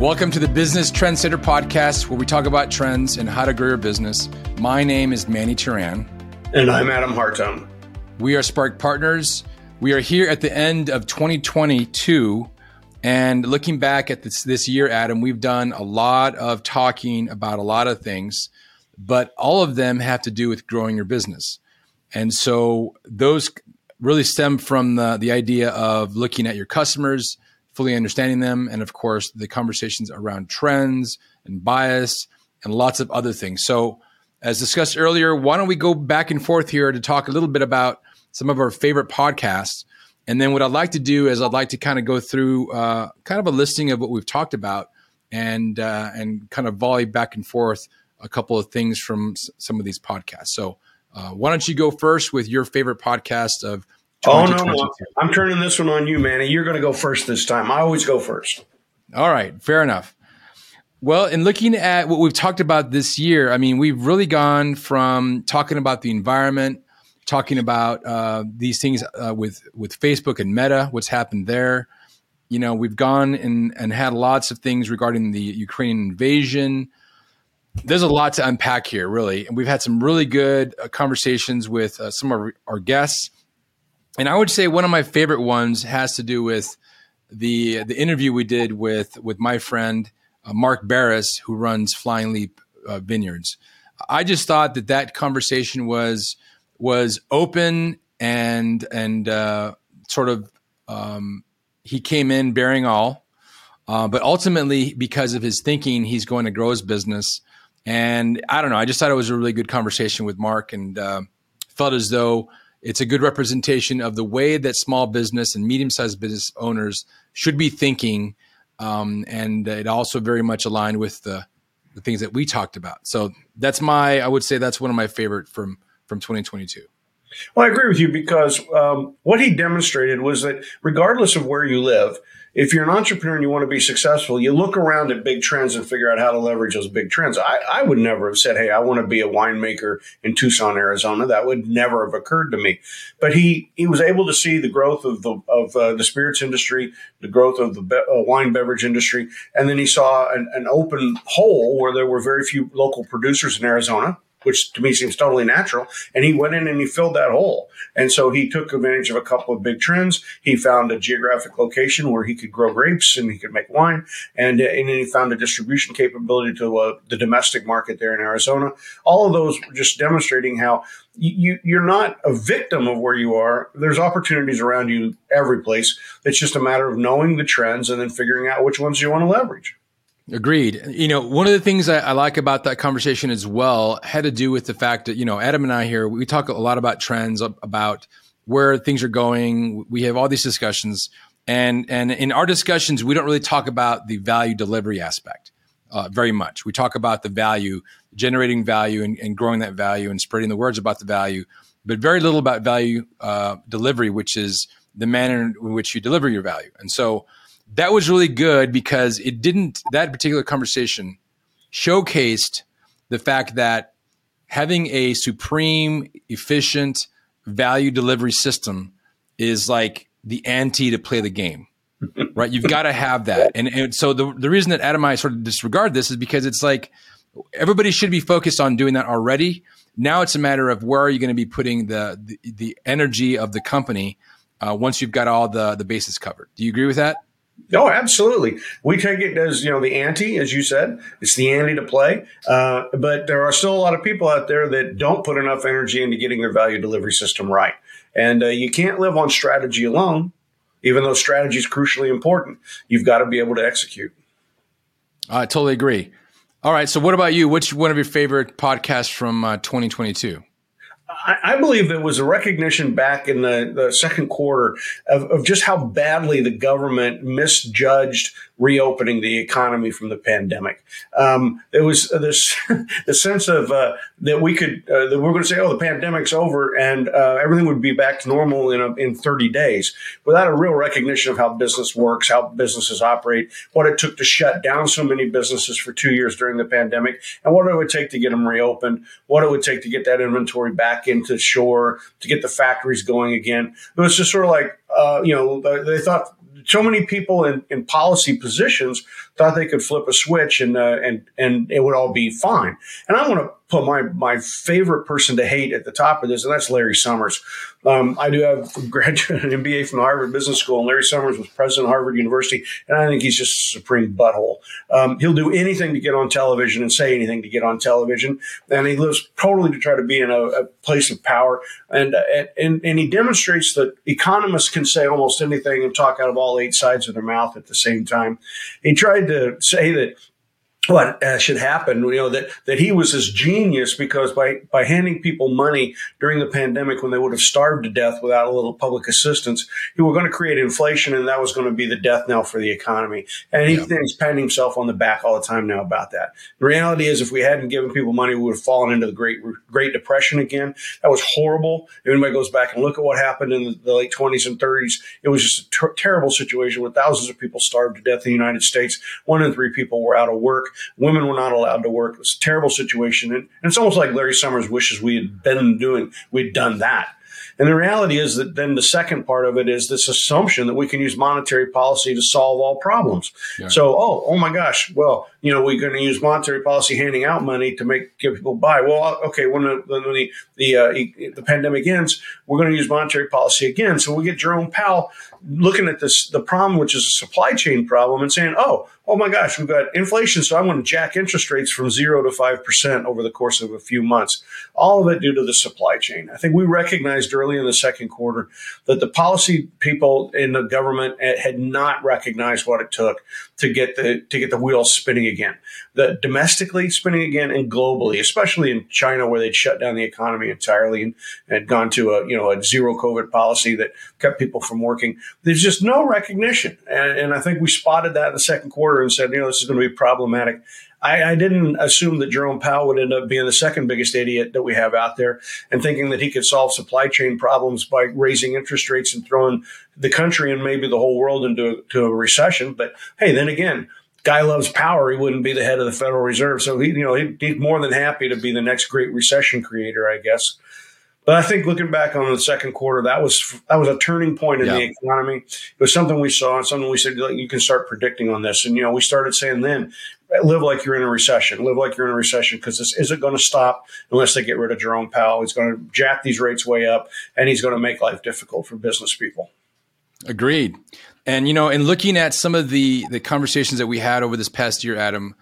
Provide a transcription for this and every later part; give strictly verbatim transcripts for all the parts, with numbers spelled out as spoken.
Welcome to the Business Trendsetter Podcast, where we talk about trends and how to grow your business. My name is Manny Turan. And I'm Adam Hartum. We are Spark Partners. We are here at the end of twenty twenty-two. And looking back at this, this year, Adam, we've done a lot of talking about a lot of things, but all of them have to do with growing your business. And so those really stem from the, the idea of looking at your customers, fully understanding them, and of course, the conversations around trends and bias and lots of other things. So as discussed earlier, why don't we go back and forth here to talk a little bit about some of our favorite podcasts. And then what I'd like to do is I'd like to kind of go through uh, kind of a listing of what we've talked about and uh, and kind of volley back and forth a couple of things from s- some of these podcasts. So uh, why don't you go first with your favorite podcast of Oh, no, no, I'm turning this one on you, Manny. You're going to go first this time. I always go first. All right. Fair enough. Well, in looking at what we've talked about this year, I mean, we've really gone from talking about the environment, talking about uh, these things uh, with, with Facebook and Meta, what's happened there. You know, we've gone and, and had lots of things regarding the Ukrainian invasion. There's a lot to unpack here, really. And we've had some really good uh, conversations with uh, some of our, our guests. And I would say one of my favorite ones has to do with the the interview we did with with my friend uh, Mark Barris, who runs Flying Leap uh, Vineyards. I just thought that that conversation was was open and and uh, sort of um, he came in bearing all, uh, but ultimately because of his thinking, he's going to grow his business. And I don't know. I just thought it was a really good conversation with Mark, and uh, felt as though it's a good representation of the way that small business and medium-sized business owners should be thinking. Um, and it also very much aligned with the, the things that we talked about. So that's my, I would say that's one of my favorite from, from twenty twenty-two. Well, I agree with you because um, what he demonstrated was that regardless of where you live, if you're an entrepreneur and you want to be successful, you look around at big trends and figure out how to leverage those big trends. I, I would never have said, hey, I want to be a winemaker in Tucson, Arizona. That would never have occurred to me. But he he was able to see the growth of the of uh, the spirits industry, the growth of the be- uh, wine beverage industry. And then he saw an, an open hole where there were very few local producers in Arizona, which to me seems totally natural. And he went in and he filled that hole. And so he took advantage of a couple of big trends. He found a geographic location where he could grow grapes and he could make wine. And, and then he found a distribution capability to uh, the domestic market there in Arizona. All of those were just demonstrating how you, you're not a victim of where you are. There's opportunities around you every place. It's just a matter of knowing the trends and then figuring out which ones you want to leverage. Agreed. You know, one of the things I, I like about that conversation as well had to do with the fact that, you know, Adam and I here, we talk a lot about trends, about where things are going. We have all these discussions. And and in our discussions, we don't really talk about the value delivery aspect uh, very much. We talk about the value, generating value and, and growing that value and spreading the words about the value, but very little about value uh, delivery, which is the manner in which you deliver your value. And so that was really good because it didn't, that particular conversation showcased the fact that having a supreme, efficient value delivery system is like the ante to play the game, right? You've got to have that. And, and so the, the reason that Adam and I sort of disregard this is because it's like everybody should be focused on doing that already. Now it's a matter of where are you going to be putting the, the, the energy of the company uh, once you've got all the, the bases covered. Do you agree with that? Oh, absolutely. We take it as, you know, the ante, as you said, it's the ante to play. Uh, but there are still a lot of people out there that don't put enough energy into getting their value delivery system right. And uh, you can't live on strategy alone, even though strategy is crucially important. You've got to be able to execute. I totally agree. All right. So what about you? Which one of your favorite podcasts from uh, twenty twenty-two? I believe there was a recognition back in the, the second quarter of, of just how badly the government misjudged reopening the economy from the pandemic. Um, there was this the sense of uh, that we could uh, that we're going to say, oh, the pandemic's over and uh, everything would be back to normal in a, in thirty days, without a real recognition of how business works, how businesses operate, what it took to shut down so many businesses for two years during the pandemic, and what it would take to get them reopened, what it would take to get that inventory back into shore, to get the factories going again. It was just sort of like, uh, you know, they thought so many people in, in policy positions thought they could flip a switch and uh, and and it would all be fine. And I want to put my my favorite person to hate at the top of this, and that's Larry Summers. Um, I do have a graduate an M B A from Harvard Business School, and Larry Summers was president of Harvard University, and I think he's just a supreme butthole. Um, he'll do anything to get on television and say anything to get on television, and he lives totally to try to be in a, a place of power. And, and and he demonstrates that economists can say almost anything and talk out of all eight sides of their mouth at the same time. He tried to say that what uh, should happen, you know, that, that he was this genius because by, by handing people money during the pandemic when they would have starved to death without a little public assistance, he was going to create inflation and that was going to be the death knell for the economy. And he yeah. thinks patting himself on the back all the time now about that. The reality is if we hadn't given people money, we would have fallen into the Great Great Depression again. That was horrible. If anybody goes back and look at what happened in the late twenties and thirties, it was just a ter- terrible situation where thousands of people starved to death in the United States. One in three people were out of work. Women were not allowed to work. It was a terrible situation. And it's almost like Larry Summers wishes we had been doing, we'd done that. And the reality is that then the second part of it is this assumption that we can use monetary policy to solve all problems. Yeah. So, oh, oh my gosh, well, you know, we're going to use monetary policy, handing out money to make give people buy. Well, okay, when the when the the, uh, the pandemic ends, we're going to use monetary policy again. So we get Jerome Powell looking at this the problem, which is a supply chain problem, and saying, oh, oh my gosh, we've got inflation, so I'm going to jack interest rates from zero to five percent over the course of a few months. All of it due to the supply chain. I think we recognized early in the second quarter that the policy people in the government had not recognized what it took to get the to get the wheels spinning again, that domestically spinning again and globally, especially in China where they'd shut down the economy entirely and had gone to a you know a zero COVID policy that kept people from working. There's just no recognition, and, and I think we spotted that in the second quarter and said, you know, this is going to be problematic. I, I didn't assume that Jerome Powell would end up being the second biggest idiot that we have out there and thinking that he could solve supply chain problems by raising interest rates and throwing the country and maybe the whole world into to a recession. But hey, then again, guy loves power. He wouldn't be the head of the Federal Reserve. So he, you know, he'd, he'd more than happy to be the next great recession creator, I guess. But I think looking back on the second quarter, that was that was a turning point in yeah. the economy. It was something we saw and something we said, you can start predicting on this. And, you know, we started saying then, live like you're in a recession. Live like you're in a recession because this isn't going to stop unless they get rid of Jerome Powell. He's going to jack these rates way up, and he's going to make life difficult for business people. Agreed. And, you know, in looking at some of the, the conversations that we had over this past year, Adam,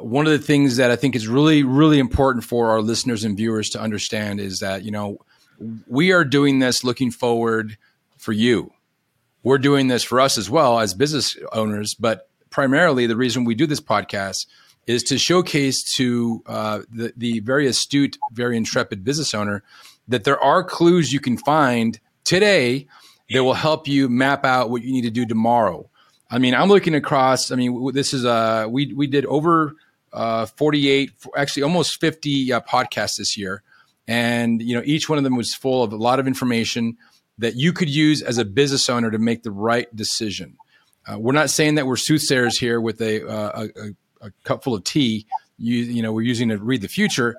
one of the things that I think is really, really important for our listeners and viewers to understand is that, you know, we are doing this looking forward for you. We're doing this for us as well as business owners. But primarily the reason we do this podcast is to showcase to uh, the, the very astute, very intrepid business owner that there are clues you can find today that will help you map out what you need to do tomorrow. I mean, I'm looking across, I mean, this is, uh, we we did over uh, forty-eight, actually almost fifty uh, podcasts this year. And, you know, each one of them was full of a lot of information that you could use as a business owner to make the right decision. Uh, we're not saying that we're soothsayers here with a, uh, a, a cup full of tea. You, you know, we're using to read the future,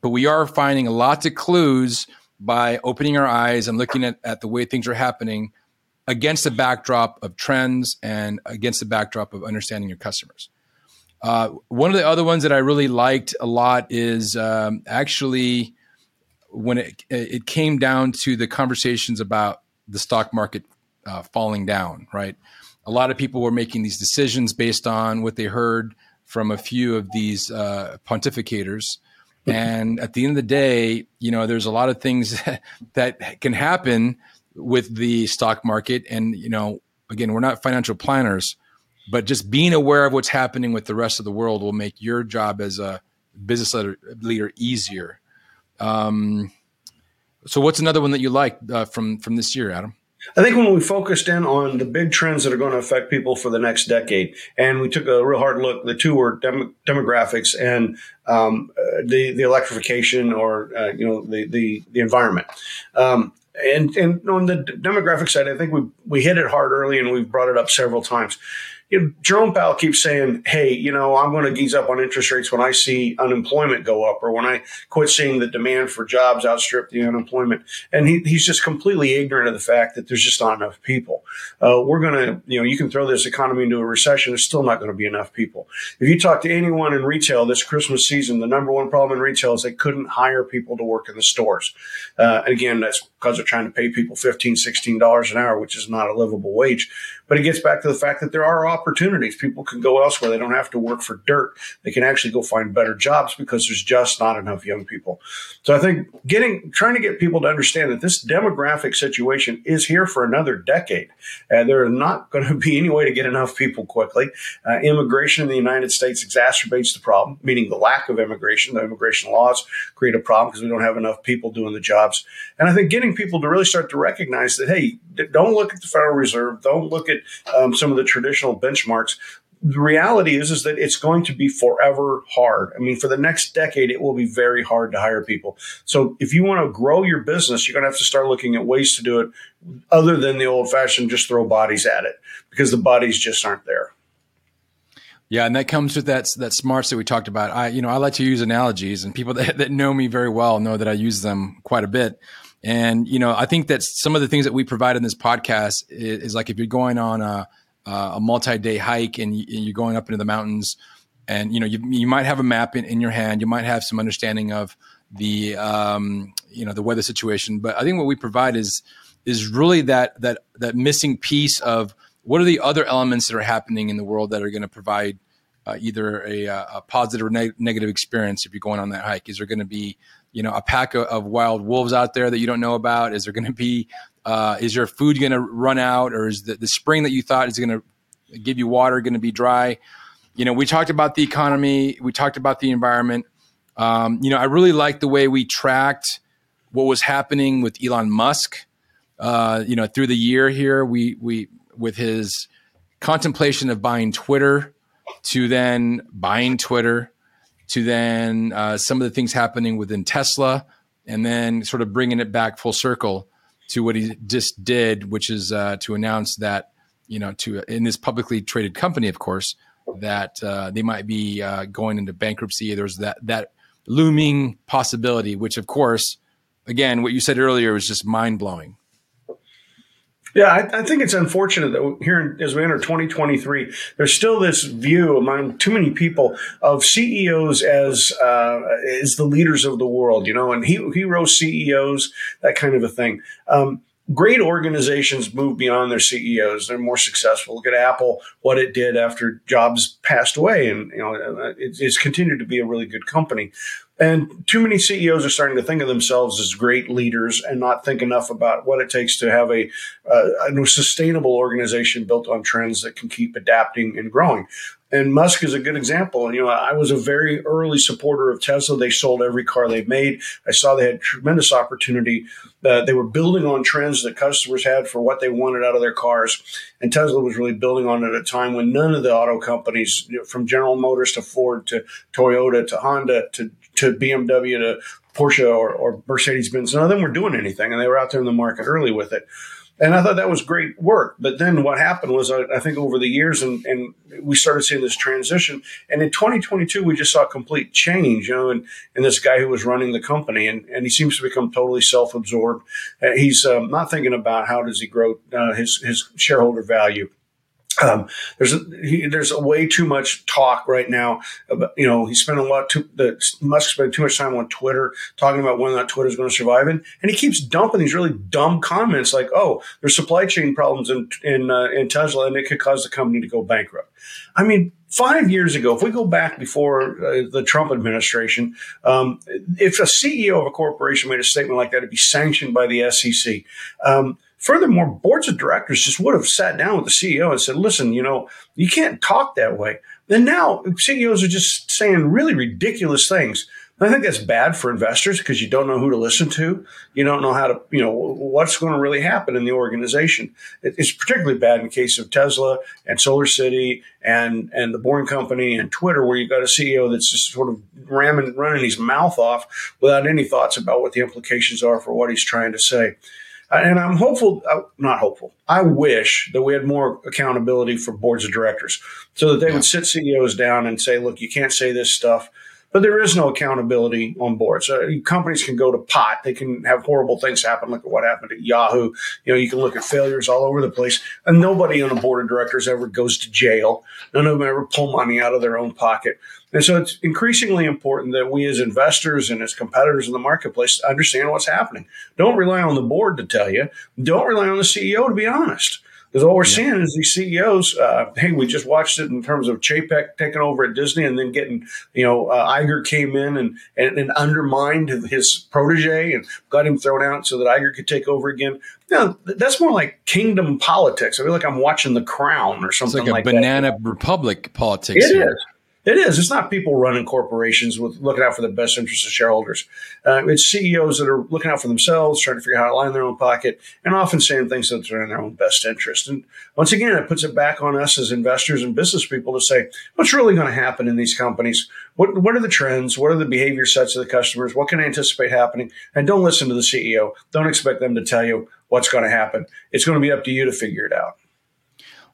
but we are finding lots of clues by opening our eyes and looking at, at the way things are happening against the backdrop of trends and against the backdrop of understanding your customers. Uh, one of the other ones that I really liked a lot is um, actually when it, it came down to the conversations about the stock market uh, falling down, right? A lot of people were making these decisions based on what they heard from a few of these uh, pontificators. And at the end of the day, you know, there's a lot of things that can happen with the stock market. And, you know, again, we're not financial planners, but just being aware of what's happening with the rest of the world will make your job as a business leader easier. Um, so what's another one that you like uh, from, from this year, Adam? I think when we focused in on the big trends that are going to affect people for the next decade, and we took a real hard look, the two were dem- demographics and um, uh, the, the electrification or, uh, you know, the, the, the environment. Um, And, and on the demographic side, I think we we hit it hard early and we've brought it up several times. you know, Jerome Powell keeps saying, hey, you know, I'm going to geese up on interest rates when I see unemployment go up, or when I quit seeing the demand for jobs outstrip the unemployment. And he, he's just completely ignorant of the fact that there's just not enough people. Uh, we're going to, you know, you can throw this economy into a recession. There's still not going to be enough people. If you talk to anyone in retail this Christmas season, the number one problem in retail is they couldn't hire people to work in the stores. Uh, again, that's because they're trying to pay people fifteen, sixteen dollars an hour, which is not a livable wage. But it gets back to the fact that there are opportunities. People can go elsewhere. They don't have to work for dirt. They can actually go find better jobs because there's just not enough young people. So I think getting, trying to get people to understand that this demographic situation is here for another decade. Uh, there are not going to be any way to get enough people quickly. Uh, immigration in the United States exacerbates the problem, meaning the lack of immigration. The immigration laws create a problem because we don't have enough people doing the jobs. And I think getting people to really start to recognize that, hey, don't look at the Federal Reserve. Don't look at um, some of the traditional benchmarks. The reality is, is that it's going to be forever hard. I mean, for the next decade, it will be very hard to hire people. So if you want to grow your business, you're going to have to start looking at ways to do it other than the old fashioned just throw bodies at it, because the bodies just aren't there. Yeah, and that comes with that that smarts that we talked about. I, you know, I like to use analogies, and people that, that know me very well know that I use them quite a bit. And you know, I think that some of the things that we provide in this podcast is, is like if you're going on a, a multi-day hike and you're going up into the mountains, and you know, you, you might have a map in, in your hand, you might have some understanding of the um, you know the weather situation. But I think what we provide is is really that that that missing piece of what are the other elements that are happening in the world that are going to provide uh, either a, a positive or neg- negative experience if you're going on that hike? Is there going to be, you know, a pack of, of wild wolves out there that you don't know about? Is there going to be, uh, is your food going to run out? Or is the, the spring that you thought is going to give you water going to be dry? You know, we talked about the economy. We talked about the environment. Um, you know, I really liked the way we tracked what was happening with Elon Musk, uh, you know, through the year here. We, we, with his contemplation of buying Twitter, to then buying Twitter, to then uh, some of the things happening within Tesla, and then sort of bringing it back full circle to what he just did, which is uh, to announce that, you know, to in this publicly traded company, of course, that uh, they might be uh, going into bankruptcy. There's that that looming possibility, which, of course, again, what you said earlier was just mind blowing. Yeah, I, I think it's unfortunate that here, as we enter twenty twenty-three, there's still this view among too many people of C E Os as uh, as the leaders of the world, you know, and he, hero C E Os, that kind of a thing. Um, great organizations move beyond their C E Os; they're more successful. Look at Apple, what it did after Jobs passed away, and you know, it, it's continued to be a really good company. And too many C E Os are starting to think of themselves as great leaders and not think enough about what it takes to have a, uh, a sustainable organization built on trends that can keep adapting and growing. And Musk is a good example. And, you know, I was a very early supporter of Tesla. They sold every car they made. I saw they had tremendous opportunity. Uh, they were building on trends that customers had for what they wanted out of their cars. And Tesla was really building on it at a time when none of the auto companies, you know, from General Motors to Ford to Toyota to Honda to to B M W to Porsche or, or Mercedes-Benz, none of them were doing anything. And they were out there in the market early with it. And I thought that was great work. But then what happened was, I, I think over the years, and, and we started seeing this transition. And in twenty twenty-two, we just saw complete change, you know, and, and this guy who was running the company, and, and he seems to become totally self-absorbed. Uh, he's um, not thinking about how does he grow uh, his, his shareholder value. Um, there's a, he, there's a way too much talk right now about, you know, he spent a lot too, the, Musk spent too much time on Twitter talking about whether or not Twitter is going to survive. And, and he keeps dumping these really dumb comments like, oh, there's supply chain problems in, in, uh, in Tesla, and it could cause the company to go bankrupt. I mean, five years ago, if we go back before uh, the Trump administration, um, if a C E O of a corporation made a statement like that, it'd be sanctioned by the S E C. Um, Furthermore, boards of directors just would have sat down with the C E O and said, listen, you know, you can't talk that way. And now C E Os are just saying really ridiculous things. And I think that's bad for investors because you don't know who to listen to. You don't know how to, you know, what's going to really happen in the organization. It's particularly bad in the case of Tesla and SolarCity and, and the Boring Company and Twitter, where you've got a C E O that's just sort of ramming, running his mouth off without any thoughts about what the implications are for what he's trying to say. And I'm hopeful, not hopeful, I wish that we had more accountability for boards of directors so that they yeah. would sit C E Os down and say, look, you can't say this stuff. But there is no accountability on boards. Uh, companies can go to pot. They can have horrible things happen. Look at what happened at Yahoo. You know, you can look at failures all over the place. And nobody on a board of directors ever goes to jail. None of them ever pull money out of their own pocket. And so it's increasingly important that we as investors and as competitors in the marketplace understand what's happening. Don't rely on the board to tell you. Don't rely on the C E O to be honest. Because all we're yeah. seeing is these C E Os, uh, hey, we just watched it in terms of Chapek taking over at Disney and then getting, you know, uh, Iger came in and, and, and undermined his protege and got him thrown out so that Iger could take over again. No, that's more like kingdom politics. I feel like I'm watching The Crown or something like that. It's like a like banana that. republic politics. It here. is. It is. It's not people running corporations with looking out for the best interests of shareholders. Uh, it's C E Os that are looking out for themselves, trying to figure out how to line their own pocket, and often saying things that are in their own best interest. And once again, it puts it back on us as investors and business people to say, what's really going to happen in these companies? What what are the trends? What are the behavior sets of the customers? What can I anticipate happening? And don't listen to the C E O. Don't expect them to tell you what's going to happen. It's going to be up to you to figure it out.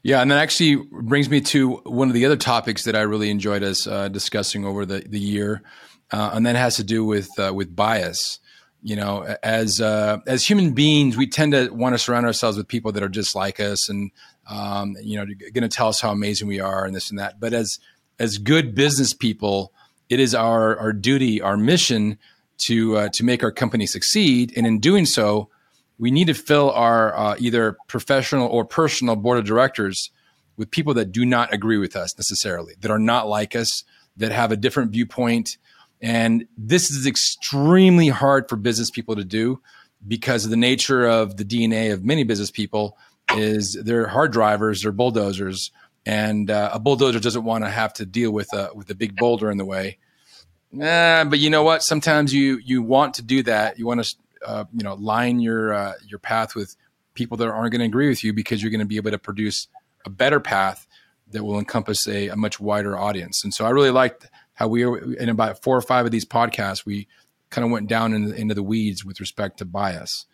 Yeah, and that actually brings me to one of the other topics that I really enjoyed us uh, discussing over the the year, uh, and that has to do with uh, with bias. You know, as uh, as human beings, we tend to want to surround ourselves with people that are just like us, and um, you know, going to tell us how amazing we are and this and that. But as as good business people, it is our our duty, our mission to uh, to make our company succeed, and in doing so, we need to fill our uh, either professional or personal board of directors with people that do not agree with us necessarily, that are not like us, that have a different viewpoint. And this is extremely hard for business people to do because of the nature of the D N A of many business people is they're hard drivers, they're bulldozers, and uh, a bulldozer doesn't want to have to deal with a, with a big boulder in the way. Eh, but you know what? Sometimes you you want to do that. You want to... Uh, you know, line your uh, your path with people that aren't going to agree with you because you're going to be able to produce a better path that will encompass a, a much wider audience. And so I really liked how we were in about four or five of these podcasts, we kind of went down in, into the weeds with respect to bias.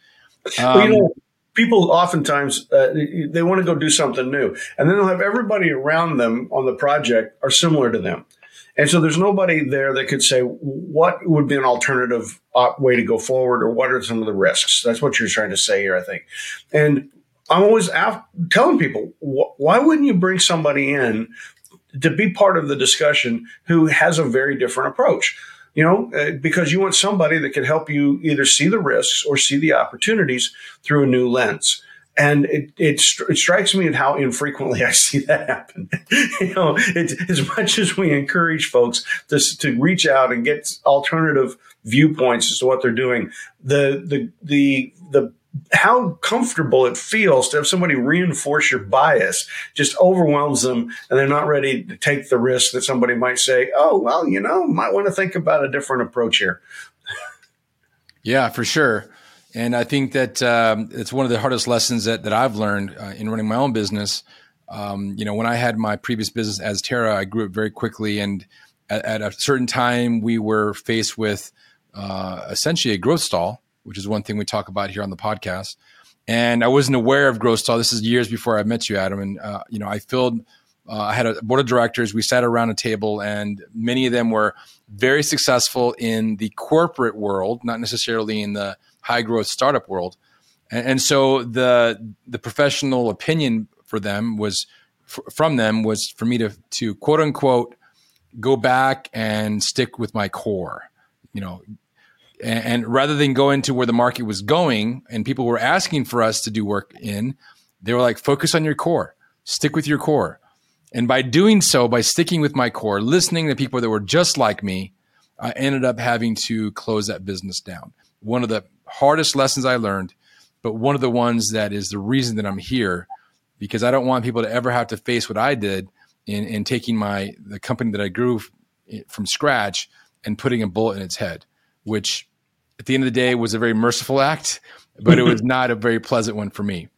Um, well, you know, people oftentimes, uh, they want to go do something new and then they'll have everybody around them on the project are similar to them. And so there's nobody there that could say what would be an alternative way to go forward or what are some of the risks. That's what you're trying to say here, I think. And I'm always af- telling people, wh- why wouldn't you bring somebody in to be part of the discussion who has a very different approach? You know, because you want somebody that can help you either see the risks or see the opportunities through a new lens. And it, it it strikes me at how infrequently I see that happen. You know, it's, as much as we encourage folks to to reach out and get alternative viewpoints as to what they're doing, the the the the how comfortable it feels to have somebody reinforce your bias just overwhelms them, and they're not ready to take the risk that somebody might say, "Oh, well, you know, might want to think about a different approach here." Yeah, for sure. And I think that um, it's one of the hardest lessons that, that I've learned uh, in running my own business. Um, you know, when I had my previous business as Terra, I grew up very quickly. And at, at a certain time, we were faced with uh, essentially a growth stall, which is one thing we talk about here on the podcast. And I wasn't aware of growth stall. This is years before I met you, Adam. And, uh, you know, I filled, uh, I had a board of directors. We sat around a table and many of them were very successful in the corporate world, not necessarily in the high growth startup world. And, and so the the professional opinion for them was f- from them was for me to to quote unquote go back and stick with my core, you know, and, and rather than go into where the market was going and people were asking for us to do work in, they were like, focus on your core, stick with your core. And by doing so, by sticking with my core, listening to people that were just like me, I ended up having to close that business down. One of the hardest lessons I learned, but one of the ones that is the reason that I'm here, because I don't want people to ever have to face what I did in, in taking my the company that I grew f- from scratch and putting a bullet in its head, which at the end of the day was a very merciful act, but it was not a very pleasant one for me.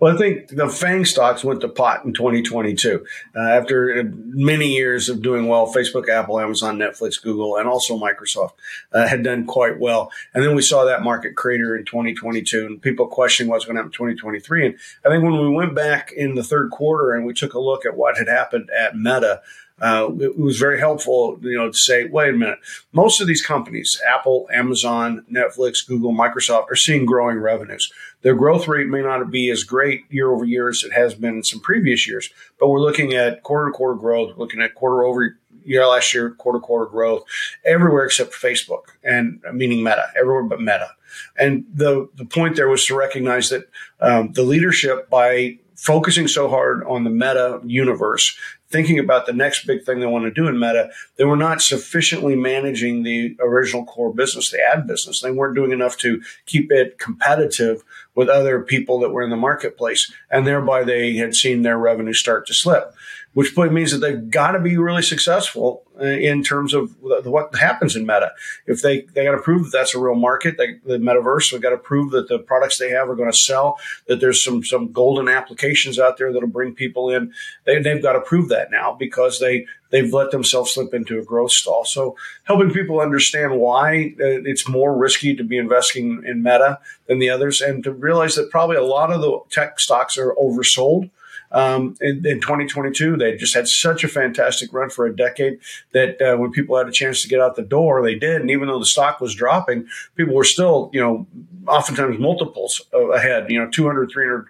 Well, I think the FANG stocks went to pot in twenty twenty-two. Uh, after many years of doing well, Facebook, Apple, Amazon, Netflix, Google, and also Microsoft uh, had done quite well. And then we saw that market crater in twenty twenty-two, and people questioned what's going to happen in twenty twenty-three. And I think when we went back in the third quarter and we took a look at what had happened at Meta, Uh, it was very helpful, you know, to say, wait a minute, most of these companies, Apple, Amazon, Netflix, Google, Microsoft, are seeing growing revenues. Their growth rate may not be as great year over year as it has been in some previous years, but we're looking at quarter to quarter growth, looking at quarter over year last year, quarter to quarter growth everywhere except Facebook, and meaning Meta, everywhere but Meta. And the, the point there was to recognize that um, the leadership, by focusing so hard on the Meta universe, thinking about the next big thing they want to do in Meta, they were not sufficiently managing the original core business, the ad business. They weren't doing enough to keep it competitive with other people that were in the marketplace. And thereby they had seen their revenue start to slip, which means that they've got to be really successful in terms of what happens in Meta. If they, they got to prove that that's a real market, they, the metaverse, we've got to prove that the products they have are going to sell, that there's some, some golden applications out there that'll bring people in. They, they've got to prove that now because they, they've let themselves slip into a growth stall. So helping people understand why it's more risky to be investing in Meta than the others, and to realize that probably a lot of the tech stocks are oversold. Um, in, in twenty twenty-two, they just had such a fantastic run for a decade that uh, when people had a chance to get out the door, they did. And even though the stock was dropping, people were still, you know, oftentimes multiples ahead, you know, two hundred, three hundred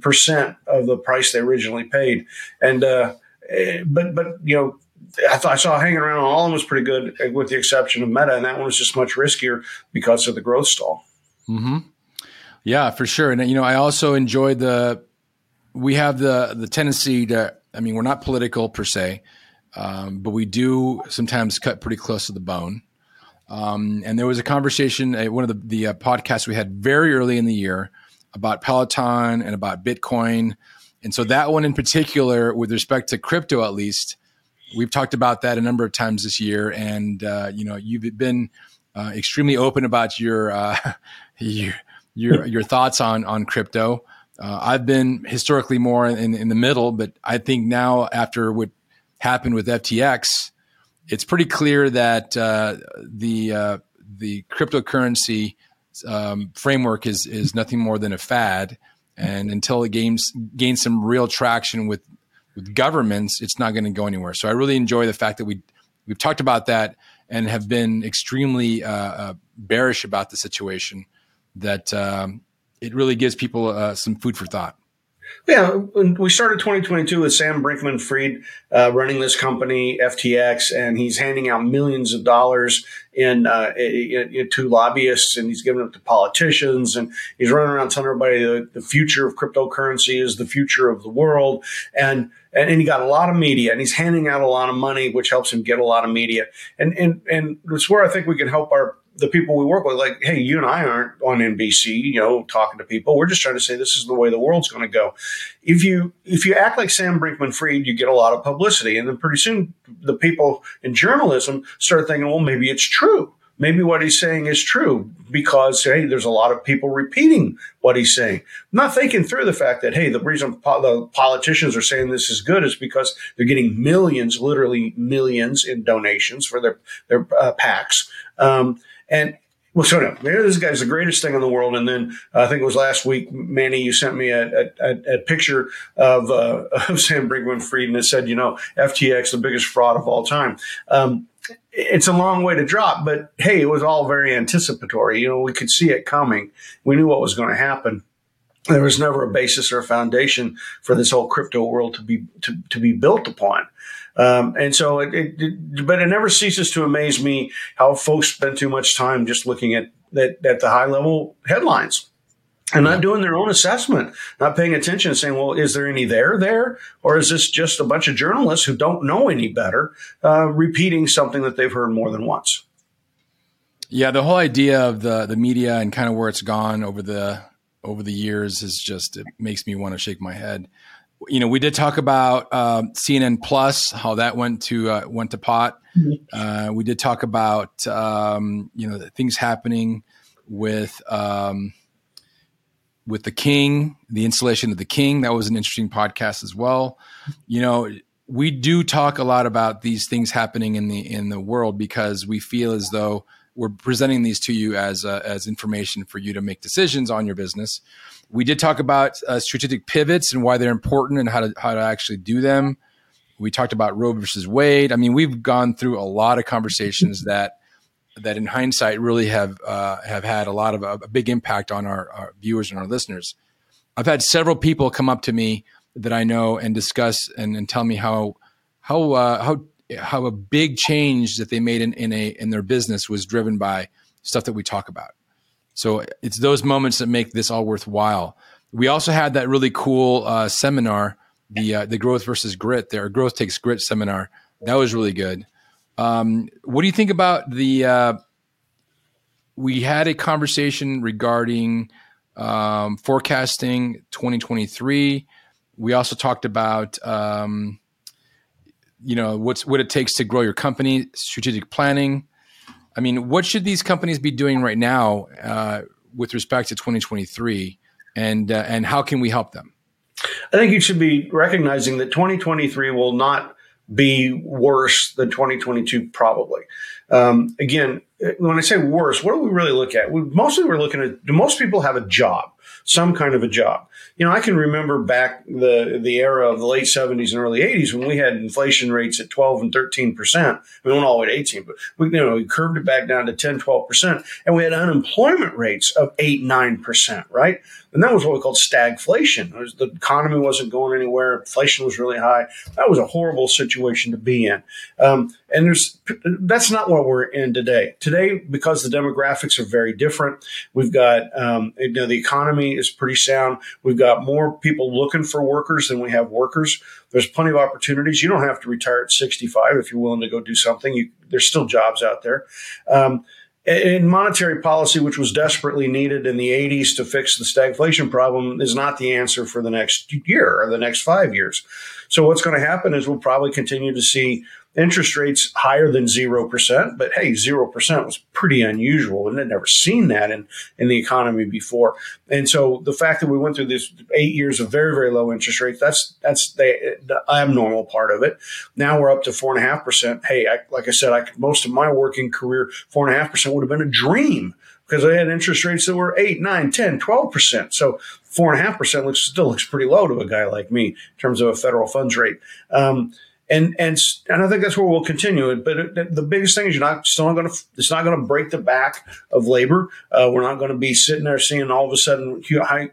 percent of the price they originally paid. And, uh, but, but, you know, I, th- I saw hanging around all of them was pretty good with the exception of Meta. And that one was just much riskier because of the growth stall. Mm-hmm. Yeah, for sure. And, you know, I also enjoyed the, we have the the tendency to, I mean, we're not political per se, um, but we do sometimes cut pretty close to the bone. Um, and there was a conversation, uh, one of the, the uh, podcasts we had very early in the year about Peloton and about Bitcoin. And so that one in particular, with respect to crypto at least, we've talked about that a number of times this year. And, uh, you know, you've been uh, extremely open about your, uh, your your your thoughts on on crypto. Uh, I've been historically more in, in the middle, but I think now after what happened with F T X, it's pretty clear that uh, the uh, the cryptocurrency um, framework is is nothing more than a fad, and until it gains gains some real traction with with governments, it's not going to go anywhere. So I really enjoy the fact that we we've talked about that and have been extremely uh, uh, bearish about the situation. That um, it really gives people uh, some food for thought. Yeah, we started twenty twenty-two with Sam Bankman-Fried uh, running this company, F T X, and he's handing out millions of dollars in, uh, in, in to lobbyists, and he's giving it to politicians, and he's running around telling everybody the, the future of cryptocurrency is the future of the world, and and, and he got a lot of media, and he's handing out a lot of money, which helps him get a lot of media, and and and it's where I think we can help our the people we work with, like, hey, you and I aren't on N B C, you know, talking to people. We're just trying to say this is the way the world's going to go. If you if you act like Sam Bankman-Fried, you get a lot of publicity. And then pretty soon the people in journalism start thinking, well, maybe it's true. Maybe what he's saying is true because, hey, there's a lot of people repeating what he's saying. I'm not thinking through the fact that, hey, the reason po- the politicians are saying this is good is because they're getting millions, literally millions in donations for their, their uh, PACs. Um, And well, so no, this guy's the greatest thing in the world. And then uh, I think it was last week, Manny, you sent me a, a, a picture of, uh, of Sam Bankman-Fried, and it said, you know, F T X, the biggest fraud of all time. Um, it's a long way to drop, but hey, it was all very anticipatory. You know, we could see it coming. We knew what was going to happen. There was never a basis or a foundation for this whole crypto world to be to, to be built upon. Um, and so it, it, it, but it never ceases to amaze me how folks spend too much time just looking at that, at the high level headlines and not doing their own assessment, not paying attention and saying, well, is there any there there? Or is this just a bunch of journalists who don't know any better, uh, repeating something that they've heard more than once? Yeah. The whole idea of the, the media and kind of where it's gone over the, over the years is just, it makes me want to shake my head. You know, we did talk about um, C N N Plus, how that went to uh, went to pot. Uh, we did talk about um, you know, things happening with um, with the King, the installation of the King. That was an interesting podcast as well. You know, we do talk a lot about these things happening in the in the world because we feel as though we're presenting these to you as uh, as information for you to make decisions on your business. We did talk about uh, strategic pivots and why they're important and how to how to actually do them. We talked about Roe versus Wade. I mean, we've gone through a lot of conversations that that in hindsight really have uh, have had a lot of a big impact on our, our viewers and our listeners. I've had several people come up to me that I know and discuss and, and tell me how how uh, how how a big change that they made in, in a in their business was driven by stuff that we talk about. So it's those moments that make this all worthwhile. We also had that really cool uh, seminar, the uh, the Growth versus Grit, their Growth Takes Grit seminar. That was really good. Um, what do you think about the? Uh, we had a conversation regarding um, forecasting twenty twenty-three. We also talked about, um, you know, what's what it takes to grow your company, strategic planning. I mean, what should these companies be doing right now uh, with respect to twenty twenty-three, and uh, and how can we help them? I think you should be recognizing that twenty twenty-three will not be worse than twenty twenty-two, probably. Um, again, when I say worse, what do we really look at? We, mostly we're looking at, do most people have a job, some kind of a job? You know, I can remember back the the era of the late seventies and early eighties when we had inflation rates at twelve and thirteen percent. We went all the way to eighteen, but we, you know, we curved it back down to ten, twelve percent. And we had unemployment rates of eight, nine percent, right? And that was what we called stagflation. It was, the economy wasn't going anywhere. Inflation was really high. That was a horrible situation to be in. Um, and there's that's not what we're in today. Today, because the demographics are very different, we've got um, you know, the economy is pretty sound. We've got more people looking for workers than we have workers. There's plenty of opportunities. You don't have to retire at sixty-five if you're willing to go do something. You, there's still jobs out there. Um, and monetary policy, which was desperately needed in the eighties to fix the stagflation problem, is not the answer for the next year or the next five years. So what's going to happen is we'll probably continue to see interest rates higher than zero percent, but hey, zero percent was pretty unusual, and I'd never seen that in, in the economy before. And so the fact that we went through this eight years of very, very low interest rates, that's that's the, the abnormal part of it. Now we're up to four point five percent. Hey, I, like I said, I, most of my working career, four point five percent would have been a dream because I had interest rates that were eight, nine, ten, twelve percent. So four point five percent looks still looks pretty low to a guy like me in terms of a federal funds rate. Um And, and, and I think that's where we'll continue it. But it, the biggest thing is you're not still going to, it's not going to break the back of labor. Uh, we're not going to be sitting there seeing all of a sudden high,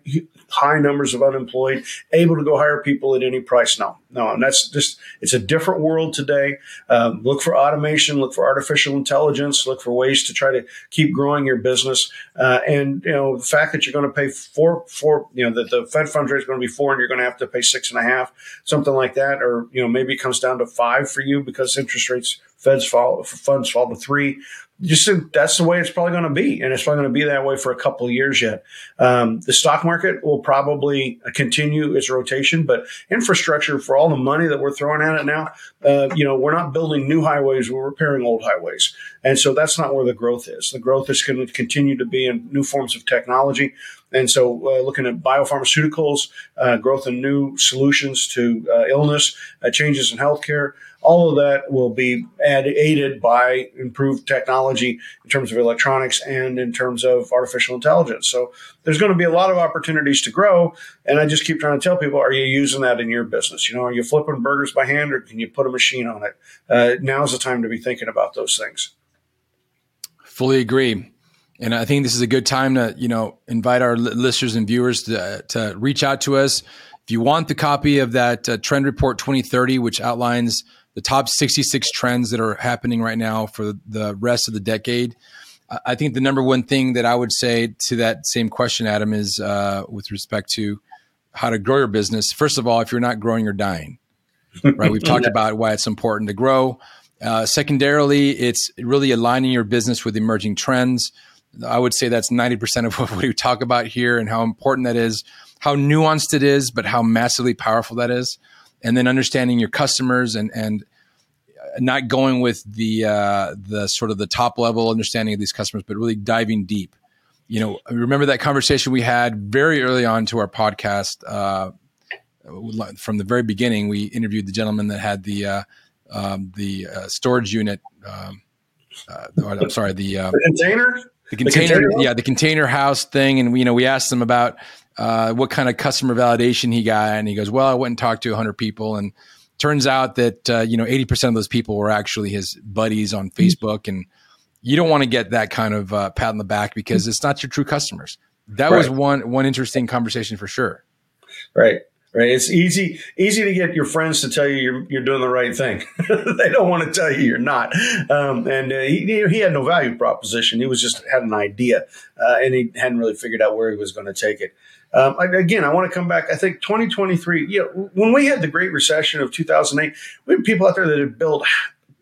high numbers of unemployed, able to go hire people at any price. No, no. And that's just, it's a different world today. Um, look for automation, look for artificial intelligence, look for ways to try to keep growing your business. Uh, and, you know, the fact that you're going to pay four, four, you know, that the Fed funds rate is going to be four and you're going to have to pay six and a half, something like that. Or, you know, maybe it comes down to five for you because interest rates, feds fall, funds fall to three. Just that's the way it's probably going to be, and it's probably going to be that way for a couple of years yet. Um, the stock market will probably continue its rotation, but infrastructure, for all the money that we're throwing at it now, uh, you know, we're not building new highways; we're repairing old highways, and so that's not where the growth is. The growth is going to continue to be in new forms of technology, and so uh, looking at biopharmaceuticals, uh, growth in new solutions to uh, illness, uh, changes in healthcare. All of that will be ad- aided by improved technology in terms of electronics and in terms of artificial intelligence. So there's going to be a lot of opportunities to grow. And I just keep trying to tell people, are you using that in your business? You know, are you flipping burgers by hand, or can you put a machine on it? Uh, now's the time to be thinking about those things. Fully agree. And I think this is a good time to, you know, invite our listeners and viewers to, to reach out to us. If you want the copy of that uh, Trend Report twenty thirty, which outlines the top sixty-six trends that are happening right now for the rest of the decade. I think the number one thing that I would say to that same question, Adam, is uh, with respect to how to grow your business. First of all, if you're not growing, you're dying, right? We've talked yeah. about why it's important to grow. Uh, secondarily, it's really aligning your business with emerging trends. I would say that's ninety percent of what we talk about here and how important that is, how nuanced it is, but how massively powerful that is. And then understanding your customers and and not going with the uh, the sort of the top level understanding of these customers, but really diving deep. you know, remember that conversation we had very early on to our podcast, uh, from the very beginning, we interviewed the gentleman that had the, uh, um, the, uh, storage unit, um, uh, or, I'm sorry, the, uh, the container, the container, the container yeah, the container house thing. And we, you know, we asked him about, uh, what kind of customer validation he got. And he goes, well, I went and talked to a hundred people, and turns out that, uh, you know, eighty percent of those people were actually his buddies on Facebook. And you don't want to get that kind of uh, pat on the back, because it's not your true customers. That right. was one, one interesting conversation for sure. Right. Right. It's easy, easy to get your friends to tell you you're, you're doing the right thing. They don't want to tell you you're not. Um, and uh, he, he had no value proposition. He was just had an idea uh, and he hadn't really figured out where he was going to take it. Um, again, I want to come back. I think twenty twenty-three, you know, when we had the Great Recession of two thousand eight, we had people out there that had built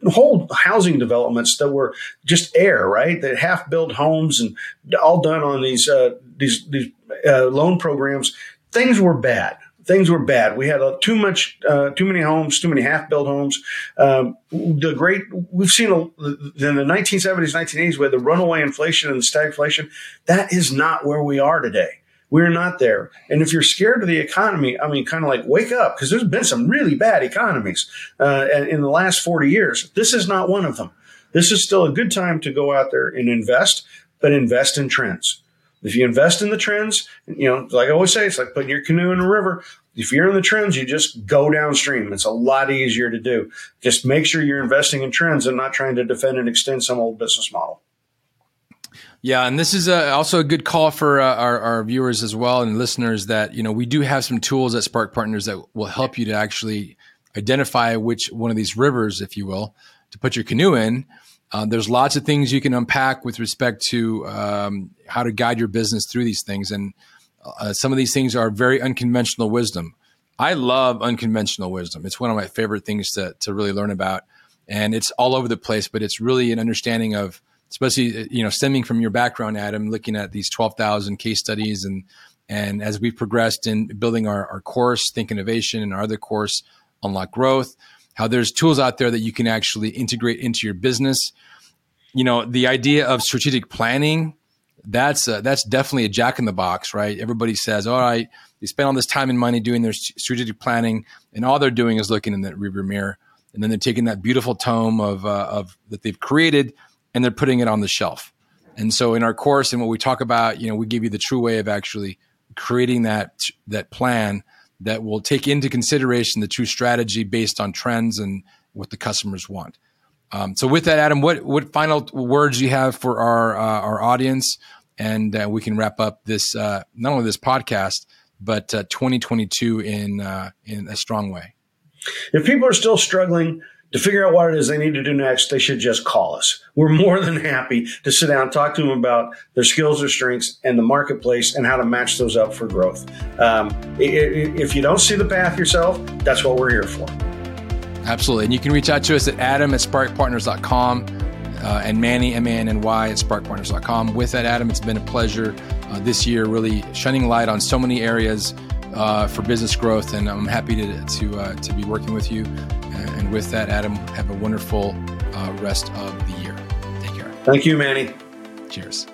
whole housing developments that were just air, right? That half built homes and all done on these, uh, these, these uh, loan programs. Things were bad. Things were bad. We had uh, too much, uh, too many homes, too many half-built homes. Um, the great, we've seen a, in the nineteen seventies, nineteen eighties, we had the runaway inflation and the stagflation. That is not where we are today. We're not there. And if you're scared of the economy, I mean, kind of like wake up, because there's been some really bad economies uh, in the last forty years. This is not one of them. This is still a good time to go out there and invest, but invest in trends. If you invest in the trends, you know, like I always say, it's like putting your canoe in a river. If you're in the trends, you just go downstream. It's a lot easier to do. Just make sure you're investing in trends and not trying to defend and extend some old business model. Yeah. And this is a, also a good call for uh, our, our viewers as well and listeners that, you know, we do have some tools at Spark Partners that will help you to actually identify which one of these rivers, if you will, to put your canoe in. Uh, there's lots of things you can unpack with respect to um, how to guide your business through these things. And uh, some of these things are very unconventional wisdom. I love unconventional wisdom. It's one of my favorite things to to really learn about. And it's all over the place, but it's really an understanding of, especially, you know, stemming from your background, Adam, looking at these twelve thousand case studies. And and as we've progressed in building our, our course, Think Innovation, and our other course, Unlock Growth, how there's tools out there that you can actually integrate into your business. You know, the idea of strategic planning, that's a, that's definitely a jack in the box, right? Everybody says, all right, they spend all this time and money doing their strategic planning, and all they're doing is looking in that rearview mirror. And then they're taking that beautiful tome of, uh, of that they've created, and they're putting it on the shelf. And so in our course and what we talk about, you know, we give you the true way of actually creating that that plan that will take into consideration the true strategy based on trends and what the customers want. Um, so with that, Adam, what what final words do you have for our uh, our audience? And uh, we can wrap up this, uh, not only this podcast, but uh, twenty twenty-two in uh, in a strong way. If people are still struggling to figure out what it is they need to do next, they should just call us. We're more than happy to sit down and talk to them about their skills, their strengths, and the marketplace and how to match those up for growth. Um, if you don't see the path yourself, that's what we're here for. Absolutely. And you can reach out to us at adam at spark partners dot com uh, and Manny, M A N N Y, at spark partners dot com. With that, Adam, it's been a pleasure uh, this year, really shining light on so many areas Uh, for business growth, and I'm happy to to, uh, to be working with you. And with that, Adam, have a wonderful uh, rest of the year. Take care. Thank you, Manny. Cheers.